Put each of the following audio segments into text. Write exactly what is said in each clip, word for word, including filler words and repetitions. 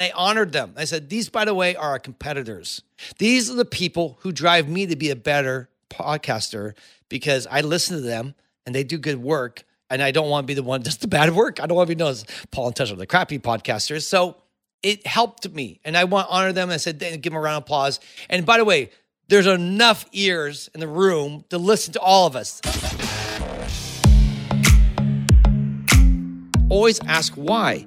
I honored them. I said, these, by the way, are our competitors. These are the people who drive me to be a better podcaster because I listen to them and they do good work. And I don't want to be the one just the bad work. I don't want to be known as Paul and Touch of the crappy podcasters. So it helped me. And I want to honor them. I said, give them a round of applause. And by the way, there's enough ears in the room to listen to all of us. Always ask why.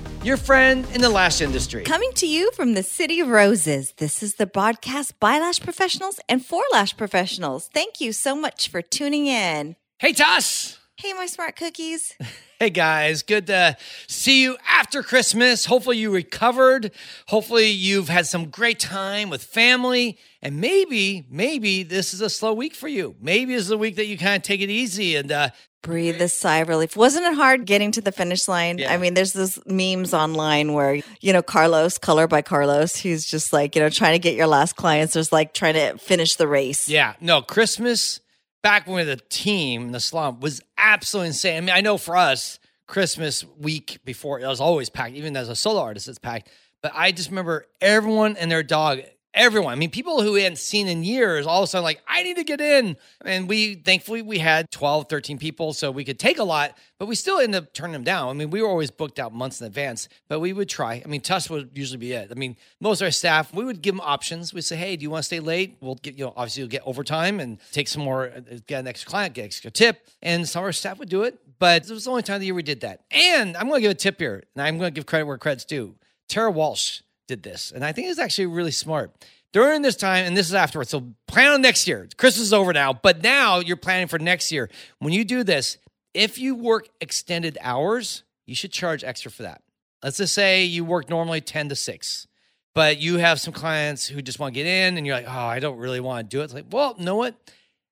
your friend in the lash industry. Coming to you from the City of Roses, this is the broadcast by lash professionals and for lash professionals. Thank you so much for tuning in. Hey, Toss. Hey, my smart cookies. Hey, guys. Good to see you after Christmas. Hopefully you recovered. Hopefully you've had some great time with family. And maybe, maybe this is a slow week for you. Maybe this is a week that you kind of take it easy and uh, breathe a sigh of relief. Wasn't it hard getting to the finish line? Yeah. I mean, there's those memes online where, you know, Carlos, Color by Carlos, who's just like, you know, trying to get your last clients. There's like trying to finish the race. Yeah. No, Christmas, back when we were the team in the slump, was absolutely insane. I mean, I know for us, Christmas week before, it was always packed. Even as a solo artist, it's packed. But I just remember everyone and their dog, everyone. I mean, people who we hadn't seen in years, all of a sudden, like, I need to get in. And we, thankfully, we had twelve, thirteen people, so we could take a lot, but we still ended up turning them down. I mean, we were always booked out months in advance, but we would try. I mean, Tuss would usually be it. I mean, most of our staff, we would give them options. We'd say, hey, do you want to stay late? We'll get, you know, obviously you'll get overtime and take some more, get an extra client, get an extra tip. And some of our staff would do it, but it was the only time of the year we did that. And I'm going to give a tip here, and I'm going to give credit where credit's due. Tara Walsh did this, and I think it's actually really smart. During this time, and this is afterwards, so plan on next year. Christmas is over now, but now you're planning for next year. When you do this, if you work extended hours, you should charge extra for that. Let's just say you work normally ten to six, but you have some clients who just want to get in, and you're like, oh, I don't really want to do it. It's like, well, you know what?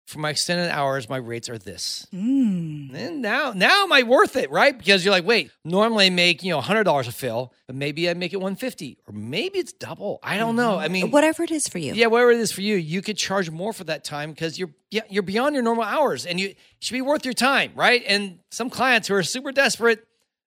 For my extended hours, my rates are this. Mm. And now, now am I worth it, right? Because you're like, wait, normally I make, you know, one hundred dollars a fill, but maybe I make it one hundred fifty dollars, or maybe it's double. I don't mm-hmm. know. I mean, whatever it is for you. Yeah, whatever it is for you, you could charge more for that time because you're yeah, you're beyond your normal hours, and you it should be worth your time, right? And some clients who are super desperate,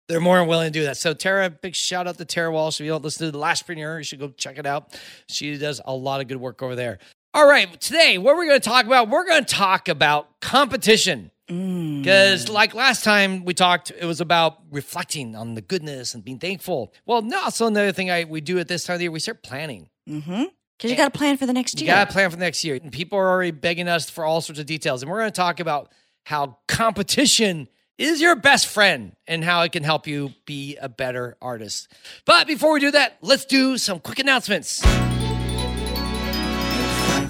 they're more than willing to do that. So Tara, big shout out to Tara Walsh. If you don't listen to The Lashpreneur, you should go check it out. She does a lot of good work over there. All right, today, what we're going to talk about, we're going to talk about competition. Because mm. like last time we talked, it was about reflecting on the goodness and being thankful. Well, no, also another thing I, we do at this time of the year, we start planning. Mm-hmm. Because you got to plan for the next year. You got to plan for the next year. And people are already begging us for all sorts of details. And we're going to talk about how competition is your best friend and how it can help you be a better artist. But before we do that, let's do some quick announcements.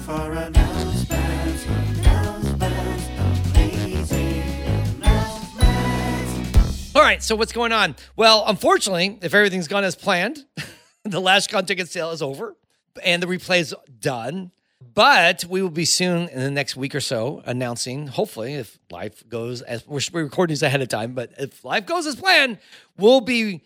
For announcements, announcements, amazing announcements. All right, so what's going on? Well, unfortunately, if everything's gone as planned, the LashCon ticket sale is over and the replay is done. But we will be soon in the next week or so announcing, hopefully, if life goes as we're recording these ahead of time, but if life goes as planned, we'll be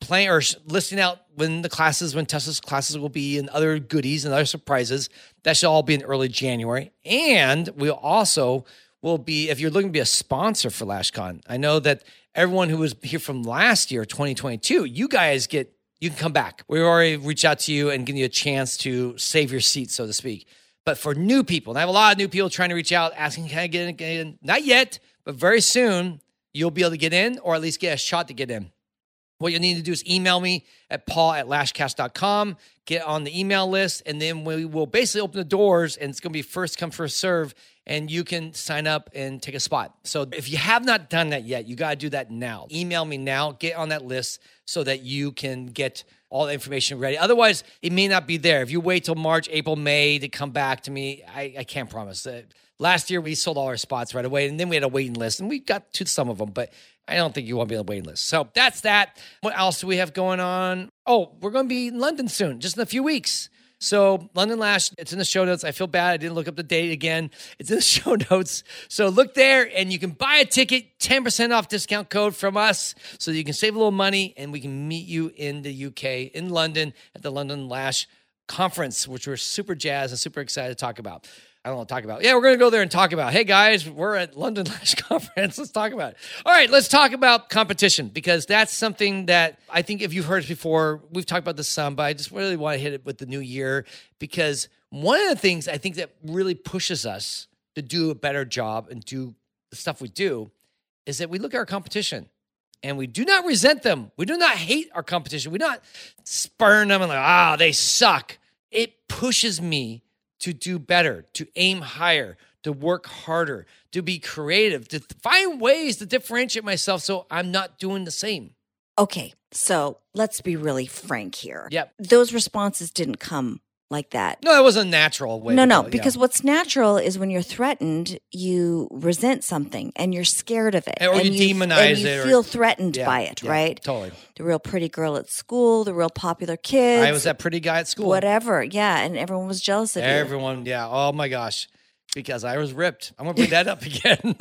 playing or listing out when the classes, when Tessa's classes will be, and other goodies and other surprises. That should all be in early January. And we'll also will be, if you're looking to be a sponsor for LashCon, I know that everyone who was here from last year, twenty twenty-two, you guys get, you can come back. We've already reached out to you and given you a chance to save your seat, so to speak. But for new people, and I have a lot of new people trying to reach out, asking, can I get in? Get in? Not yet, but very soon you'll be able to get in, or at least get a shot to get in. What you'll need to do is email me at paul at lashcast dot com, get on the email list, and then we will basically open the doors, and it's going to be first come, first serve, and you can sign up and take a spot. So if you have not done that yet, you got to do that now. Email me now, get on that list so that you can get all the information ready. Otherwise, it may not be there. If you wait till March, April, May to come back to me, I, I can't promise. Uh, last year, we sold all our spots right away, and then we had a waiting list, and we got to some of them, but I don't think you want to be on the waiting list. So that's that. What else do we have going on? Oh, we're going to be in London soon, just in a few weeks. So London Lash, it's in the show notes. I feel bad I didn't look up the date again. It's in the show notes. So look there, and you can buy a ticket, ten percent off discount code from us, so that you can save a little money, and we can meet you in the U K, in London, at the London Lash Conference, which we're super jazzed and super excited to talk about. I don't want to talk about it. Yeah, we're going to go there and talk about, hey, guys, we're at London Lash Conference. Let's talk about it. All right, let's talk about competition, because that's something that I think, if you've heard it before, we've talked about this some, but I just really want to hit it with the new year, because one of the things I think that really pushes us to do a better job and do the stuff we do is that we look at our competition. And we do not resent them. We do not hate our competition. We do not spurn them and like, ah, oh, they suck. It pushes me to do better, to aim higher, to work harder, to be creative, to find ways to differentiate myself so I'm not doing the same. Okay, so let's be really frank here. Yep. Those responses didn't come like that. No, that wasn't a natural way. No, no, it, because yeah. What's natural is when you're threatened, you resent something and you're scared of it. Or and you demonize and you it. You feel or, threatened yeah, by it, yeah, right? Totally. The real pretty girl at school, the real popular kid. I was that pretty guy at school. Whatever, yeah, and everyone was jealous of everyone, you. Everyone, yeah, oh my gosh, because I was ripped. I'm going to bring that up again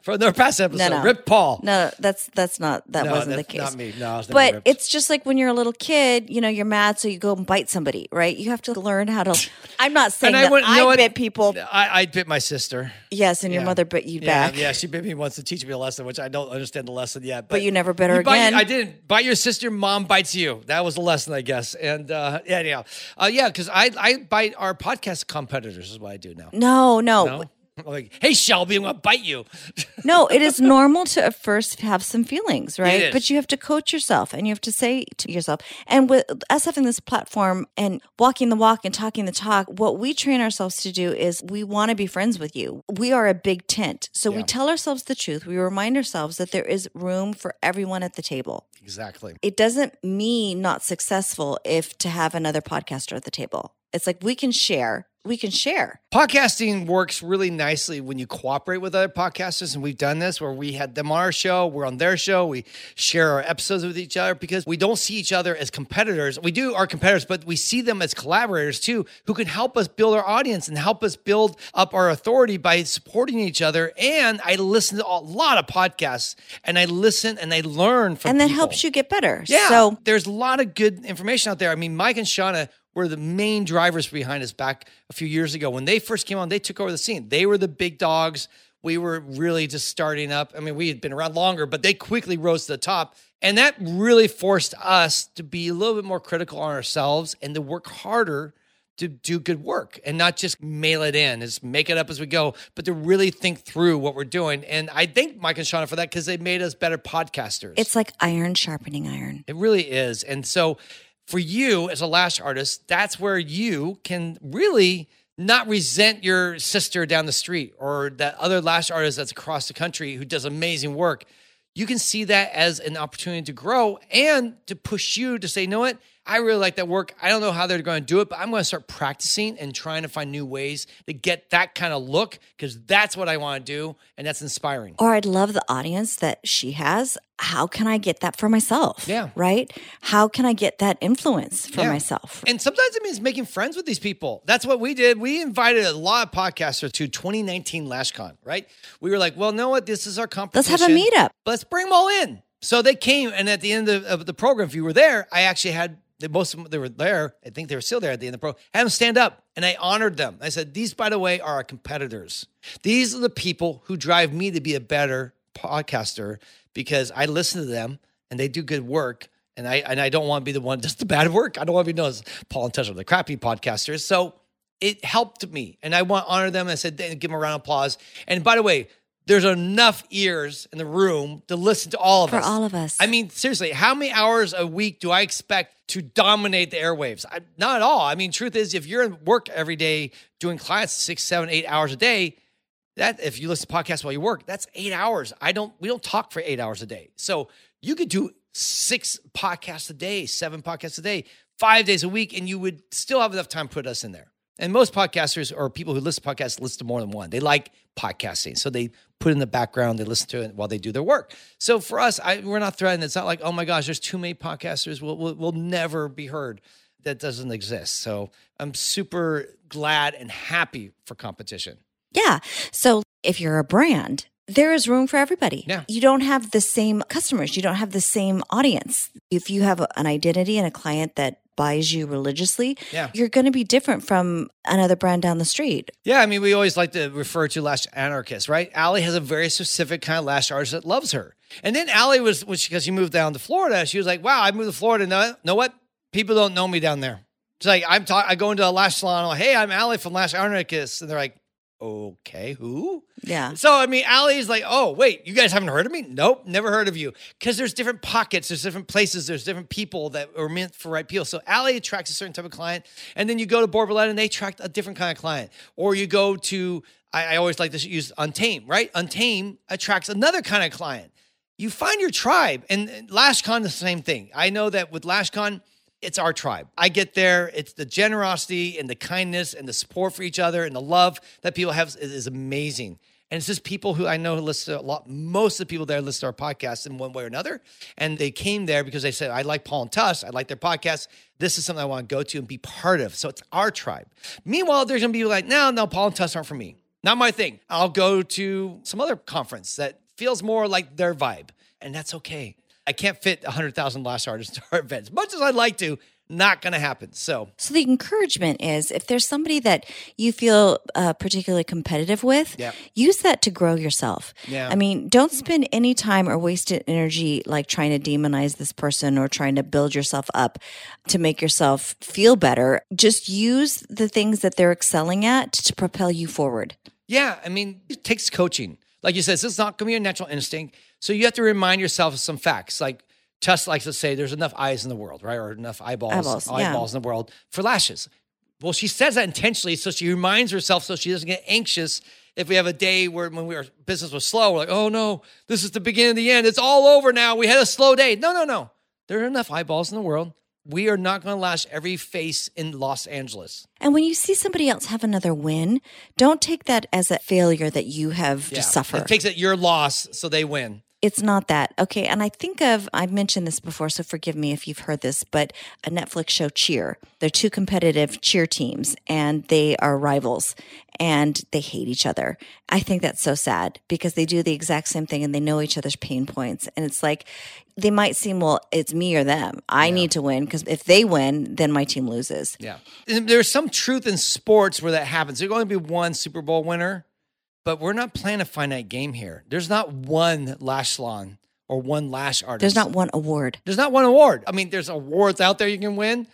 from the past episode, no, no. Ripped Paul. No, that's that's not, that no, wasn't that's the case. Not me. No, I was never But ripped. It's just like when you're a little kid, you know, you're mad, so you go and bite somebody, right? You have to learn how to, I'm not saying I that I no, bit people. I, I bit my sister. Yes, and yeah. Your mother bit you yeah, back. Yeah, she bit me once to teach me a lesson, which I don't understand the lesson yet. But, but you never bit her again. Bite, I didn't. Bite your sister, mom bites you. That was the lesson, I guess. And uh, anyhow, uh, yeah, because I, I bite our podcast competitors is what I do now. No, no. no? Like, hey, Shelby, I'm going to bite you. No, it is normal to at first have some feelings, right? But you have to coach yourself, and you have to say to yourself, and with us having this platform and walking the walk and talking the talk, what we train ourselves to do is we want to be friends with you. We are a big tent. So yeah. We tell ourselves the truth. We remind ourselves that there is room for everyone at the table. Exactly. It doesn't mean not successful if to have another podcaster at the table. It's like we can share. We can share. Podcasting works really nicely when you cooperate with other podcasters. And we've done this where we had them on our show. We're on their show. We share our episodes with each other because we don't see each other as competitors. We do our competitors, but we see them as collaborators too, who can help us build our audience and help us build up our authority by supporting each other. And I listen to a lot of podcasts, and I listen and I learn from And that people. Helps you get better. Yeah. So there's a lot of good information out there. I mean, Mike and Shauna were the main drivers behind us back a few years ago. When they first came on, they took over the scene. They were the big dogs. We were really just starting up. I mean, we had been around longer, but they quickly rose to the top. And that really forced us to be a little bit more critical on ourselves and to work harder to do good work and not just mail it in, just make it up as we go, but to really think through what we're doing. And I thank Mike and Shauna for that because they made us better podcasters. It's like iron sharpening iron. It really is. And so for you as a lash artist, that's where you can really not resent your sister down the street or that other lash artist that's across the country who does amazing work. You can see that as an opportunity to grow and to push you to say, you know what? I really like that work. I don't know how they're going to do it, but I'm going to start practicing and trying to find new ways to get that kind of look because that's what I want to do, and that's inspiring. Or I'd love the audience that she has. How can I get that for myself? Yeah. Right? How can I get that influence for yeah. myself? And sometimes it means making friends with these people. That's what we did. We invited a lot of podcasters to twenty nineteen LashCon, right? We were like, well, you know what? This is our competition. Let's have a meetup. Let's bring them all in. So they came, and at the end of, of the program, if you were there, I actually had... most of them, they were there. I think they were still there at the end of the pro. I had them stand up, and I honored them. I said, these, by the way, are our competitors. These are the people who drive me to be a better podcaster because I listen to them, and they do good work, and I and I don't want to be the one that does the bad work. I don't want to be known as Paul and Touch are the crappy podcasters. So it helped me, and I want to honor them. I said, give them a round of applause. And by the way, there's enough ears in the room to listen to all of us. For all of us. I mean, seriously, how many hours a week do I expect to dominate the airwaves? I, not at all. I mean, truth is, if you're in work every day doing clients six, seven, eight hours a day, that if you listen to podcasts while you work, that's eight hours. I don't. We don't talk for eight hours a day. So you could do six podcasts a day, seven podcasts a day, five days a week, and you would still have enough time to put us in there. And most podcasters or people who listen to podcasts listen to more than one. They like podcasting. So they put in the background, they listen to it while they do their work. So for us, I, we're not threatened. It's not like, oh my gosh, there's too many podcasters. We'll, we'll, we'll never be heard. That doesn't exist. So I'm super glad and happy for competition. Yeah. So if you're a brand, there is room for everybody. Yeah. You don't have the same customers. You don't have the same audience. If you have an identity and a client that buys you religiously, yeah. you're going to be different from another brand down the street. Yeah, I mean, we always like to refer to Lash Anarchist, right? Allie has a very specific kind of lash artist that loves her. And then Allie was, was she, because she moved down to Florida, she was like, wow, I moved to Florida. Now, know what? People don't know me down there. It's like, I'm ta- I go into a lash salon, I'm like, hey, I'm Allie from Lash Anarchist. And they're like, okay, who? Yeah. So, I mean, Allie's like, oh, wait, you guys haven't heard of me? Nope, never heard of you. Because there's different pockets, there's different places, there's different people that are meant for right people. So Allie attracts a certain type of client. And then you go to Borboleta and they attract a different kind of client. Or you go to, I, I always like to use Untame, right? Untame attracts another kind of client. You find your tribe. And, and LashCon, the same thing. I know that with LashCon, it's our tribe. I get there. It's the generosity and the kindness and the support for each other and the love that people have is, is amazing. And it's just people who I know who listen to a lot. Most of the people there listen to our podcast in one way or another. And they came there because they said, I like Paul and Tuss. I like their podcast. This is something I want to go to and be part of. So it's our tribe. Meanwhile, there's going to be like, no, no, Paul and Tuss aren't for me. Not my thing. I'll go to some other conference that feels more like their vibe. And that's okay. I can't fit one hundred thousand lash artists to our events. Much as I'd like to, not going to happen. So so the encouragement is if there's somebody that you feel uh, particularly competitive with, yeah. use that to grow yourself. Yeah. I mean, don't spend any time or wasted energy like trying to demonize this person or trying to build yourself up to make yourself feel better. Just use the things that they're excelling at to propel you forward. Yeah. I mean, it takes coaching. Like you said, this is not going to be a natural instinct. So you have to remind yourself of some facts. Like Tess likes to say, there's enough eyes in the world, right? Or enough eyeballs, eyeballs, eyeballs yeah. in the world for lashes. Well, she says that intentionally. So she reminds herself so she doesn't get anxious. If we have a day where when we, our business was slow, we're like, oh no, this is the beginning of the end. It's all over now. We had a slow day. No, no, no. There are enough eyeballs in the world. We are not going to lash every face in Los Angeles. And when you see somebody else have another win, don't take that as a failure that you have yeah. to suffer. It takes it your loss so they win. It's not that. Okay, and I think of, I've mentioned this before, so forgive me if you've heard this, but a Netflix show, Cheer. They're two competitive cheer teams, and they are rivals, and they hate each other. I think that's so sad because they do the exact same thing, and they know each other's pain points. And it's like, they might seem, well, it's me or them. I yeah. need to win because if they win, then my team loses. Yeah. And there's some truth in sports where that happens. There's going to be one Super Bowl winner. But we're not playing a finite game here. There's not one lash salon or one lash artist. There's not one award. There's not one award. I mean, there's awards out there you can win,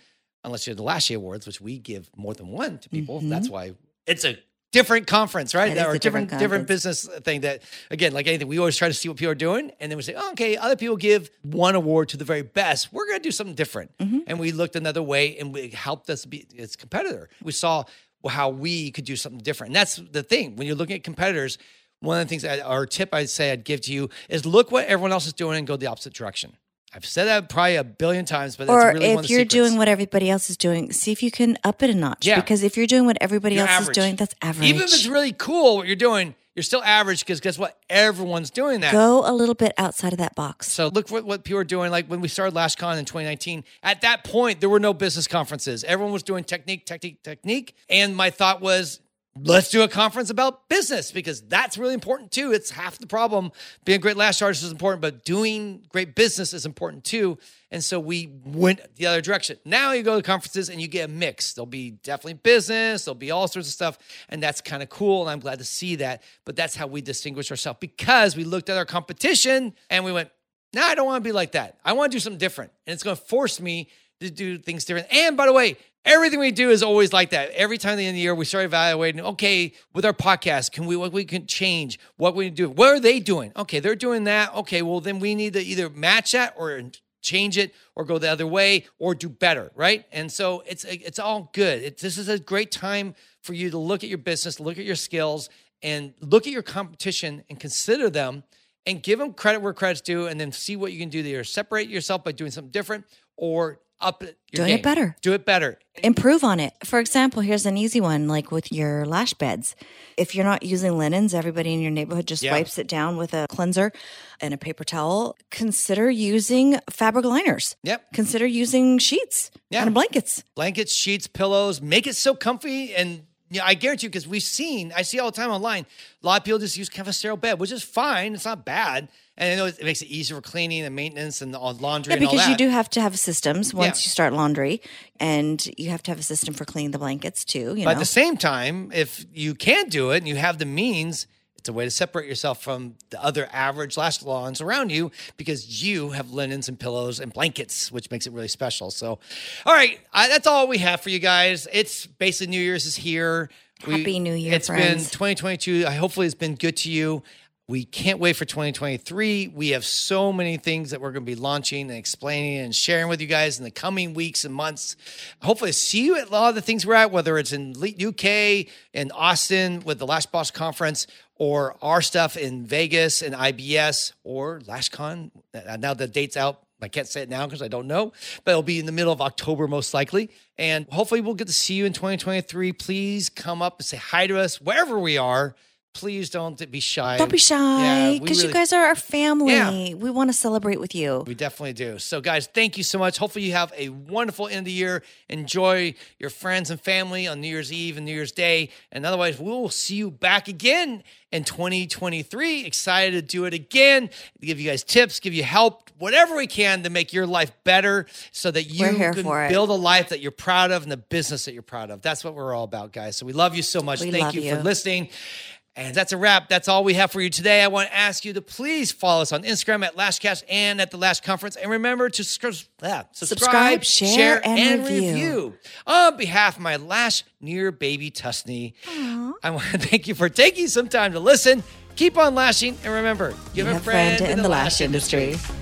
unless you're the Lashy Awards, which we give more than one to people. Mm-hmm. That's why it's a different conference, right? That or a different, different, different business thing that, again, like anything, we always try to see what people are doing. And then we say, oh, okay, other people give one award to the very best. We're going to do something different. Mm-hmm. And we looked another way and it helped us be its competitor. We saw how we could do something different. And that's the thing. When you're looking at competitors, one of the things, I, or tip I'd say I'd give to you is look what everyone else is doing and go the opposite direction. I've said that probably a billion times, but that's really one of the secrets. Or if you're doing what everybody else is doing, see if you can up it a notch. Yeah. Because if you're doing what everybody you're else average. is doing, that's average. Even if it's really cool what you're doing, you're still average because guess what? Everyone's doing that. Go a little bit outside of that box. So look for what people are doing. Like when we started LashCon in twenty nineteen, at that point, there were no business conferences. Everyone was doing technique, technique, technique. And my thought was, let's do a conference about business because that's really important too. It's half the problem. Being a great lash artist is important, but doing great business is important too. And so we went the other direction. Now you go to conferences and you get a mix. There'll be definitely business. There'll be all sorts of stuff. And that's kind of cool. And I'm glad to see that. But that's how we distinguish ourselves because we looked at our competition and we went, no, nah, I don't want to be like that. I want to do something different. And it's going to force me to do things different. And by the way, Everything we do is always like that. Every time at the end of the year, we start evaluating, okay, with our podcast, can we, what we can change, what we do, what are they doing? Okay, they're doing that. Okay, well, then we need to either match that or change it or go the other way or do better, right? And so it's it's all good. It, this is a great time for you to look at your business, look at your skills, and look at your competition and consider them and give them credit where credit's due and then see what you can do there. Separate yourself by doing something different or up your doing game. it better. Do it better. Improve on it. For example, here's an easy one, like with your lash beds. If you're not using linens, everybody in your neighborhood just yeah. wipes it down with a cleanser and a paper towel. Consider using fabric liners. Yep. Consider using sheets yeah. and blankets. Blankets, sheets, pillows. Make it so comfy. And yeah, I guarantee you, because we've seen, I see all the time online, a lot of people just use kind of a sterile bed, which is fine. It's not bad. And I know it makes it easier for cleaning and maintenance and laundry yeah, and all that. Because you do have to have systems once yeah. you start laundry, and you have to have a system for cleaning the blankets too. You but know? At the same time, if you can do it and you have the means, it's a way to separate yourself from the other average lash salons around you because you have linens and pillows and blankets, which makes it really special. So, all right, I, that's all we have for you guys. It's basically New Year's is here. Happy we, New Year, it's friends. It's been twenty twenty-two. Hopefully it's been good to you. We can't wait for twenty twenty-three. We have so many things that we're going to be launching and explaining and sharing with you guys in the coming weeks and months. Hopefully see you at a lot of the things we're at, whether it's in U K and Austin with the Lash Boss Conference or our stuff in Vegas and I B S or LashCon. Now the date's out. I can't say it now because I don't know, but it'll be in the middle of October most likely. And hopefully we'll get to see you in twenty twenty-three. Please come up and say hi to us wherever we are. Please don't be shy. Don't be shy, because yeah, really, you guys are our family. Yeah. We want to celebrate with you. We definitely do. So, guys, thank you so much. Hopefully you have a wonderful end of the year. Enjoy your friends and family on New Year's Eve and New Year's Day. And otherwise, we'll see you back again in twenty twenty-three. Excited to do it again. Give you guys tips, give you help, whatever we can to make your life better so that you can build a life that you're proud of and the business that you're proud of. That's what we're all about, guys. So we love you so much. We thank you, you for listening. And that's a wrap. That's all we have for you today. I want to ask you to please follow us on Instagram at Lashcast and at the Lash Conference. And remember to subscribe, uh, subscribe, subscribe share, share, and, and review. review. On behalf of my Lash near baby Tusney, aww, I want to thank you for taking some time to listen. Keep on lashing. And remember, give, give a friend, friend in, in the, the lash, lash industry. industry.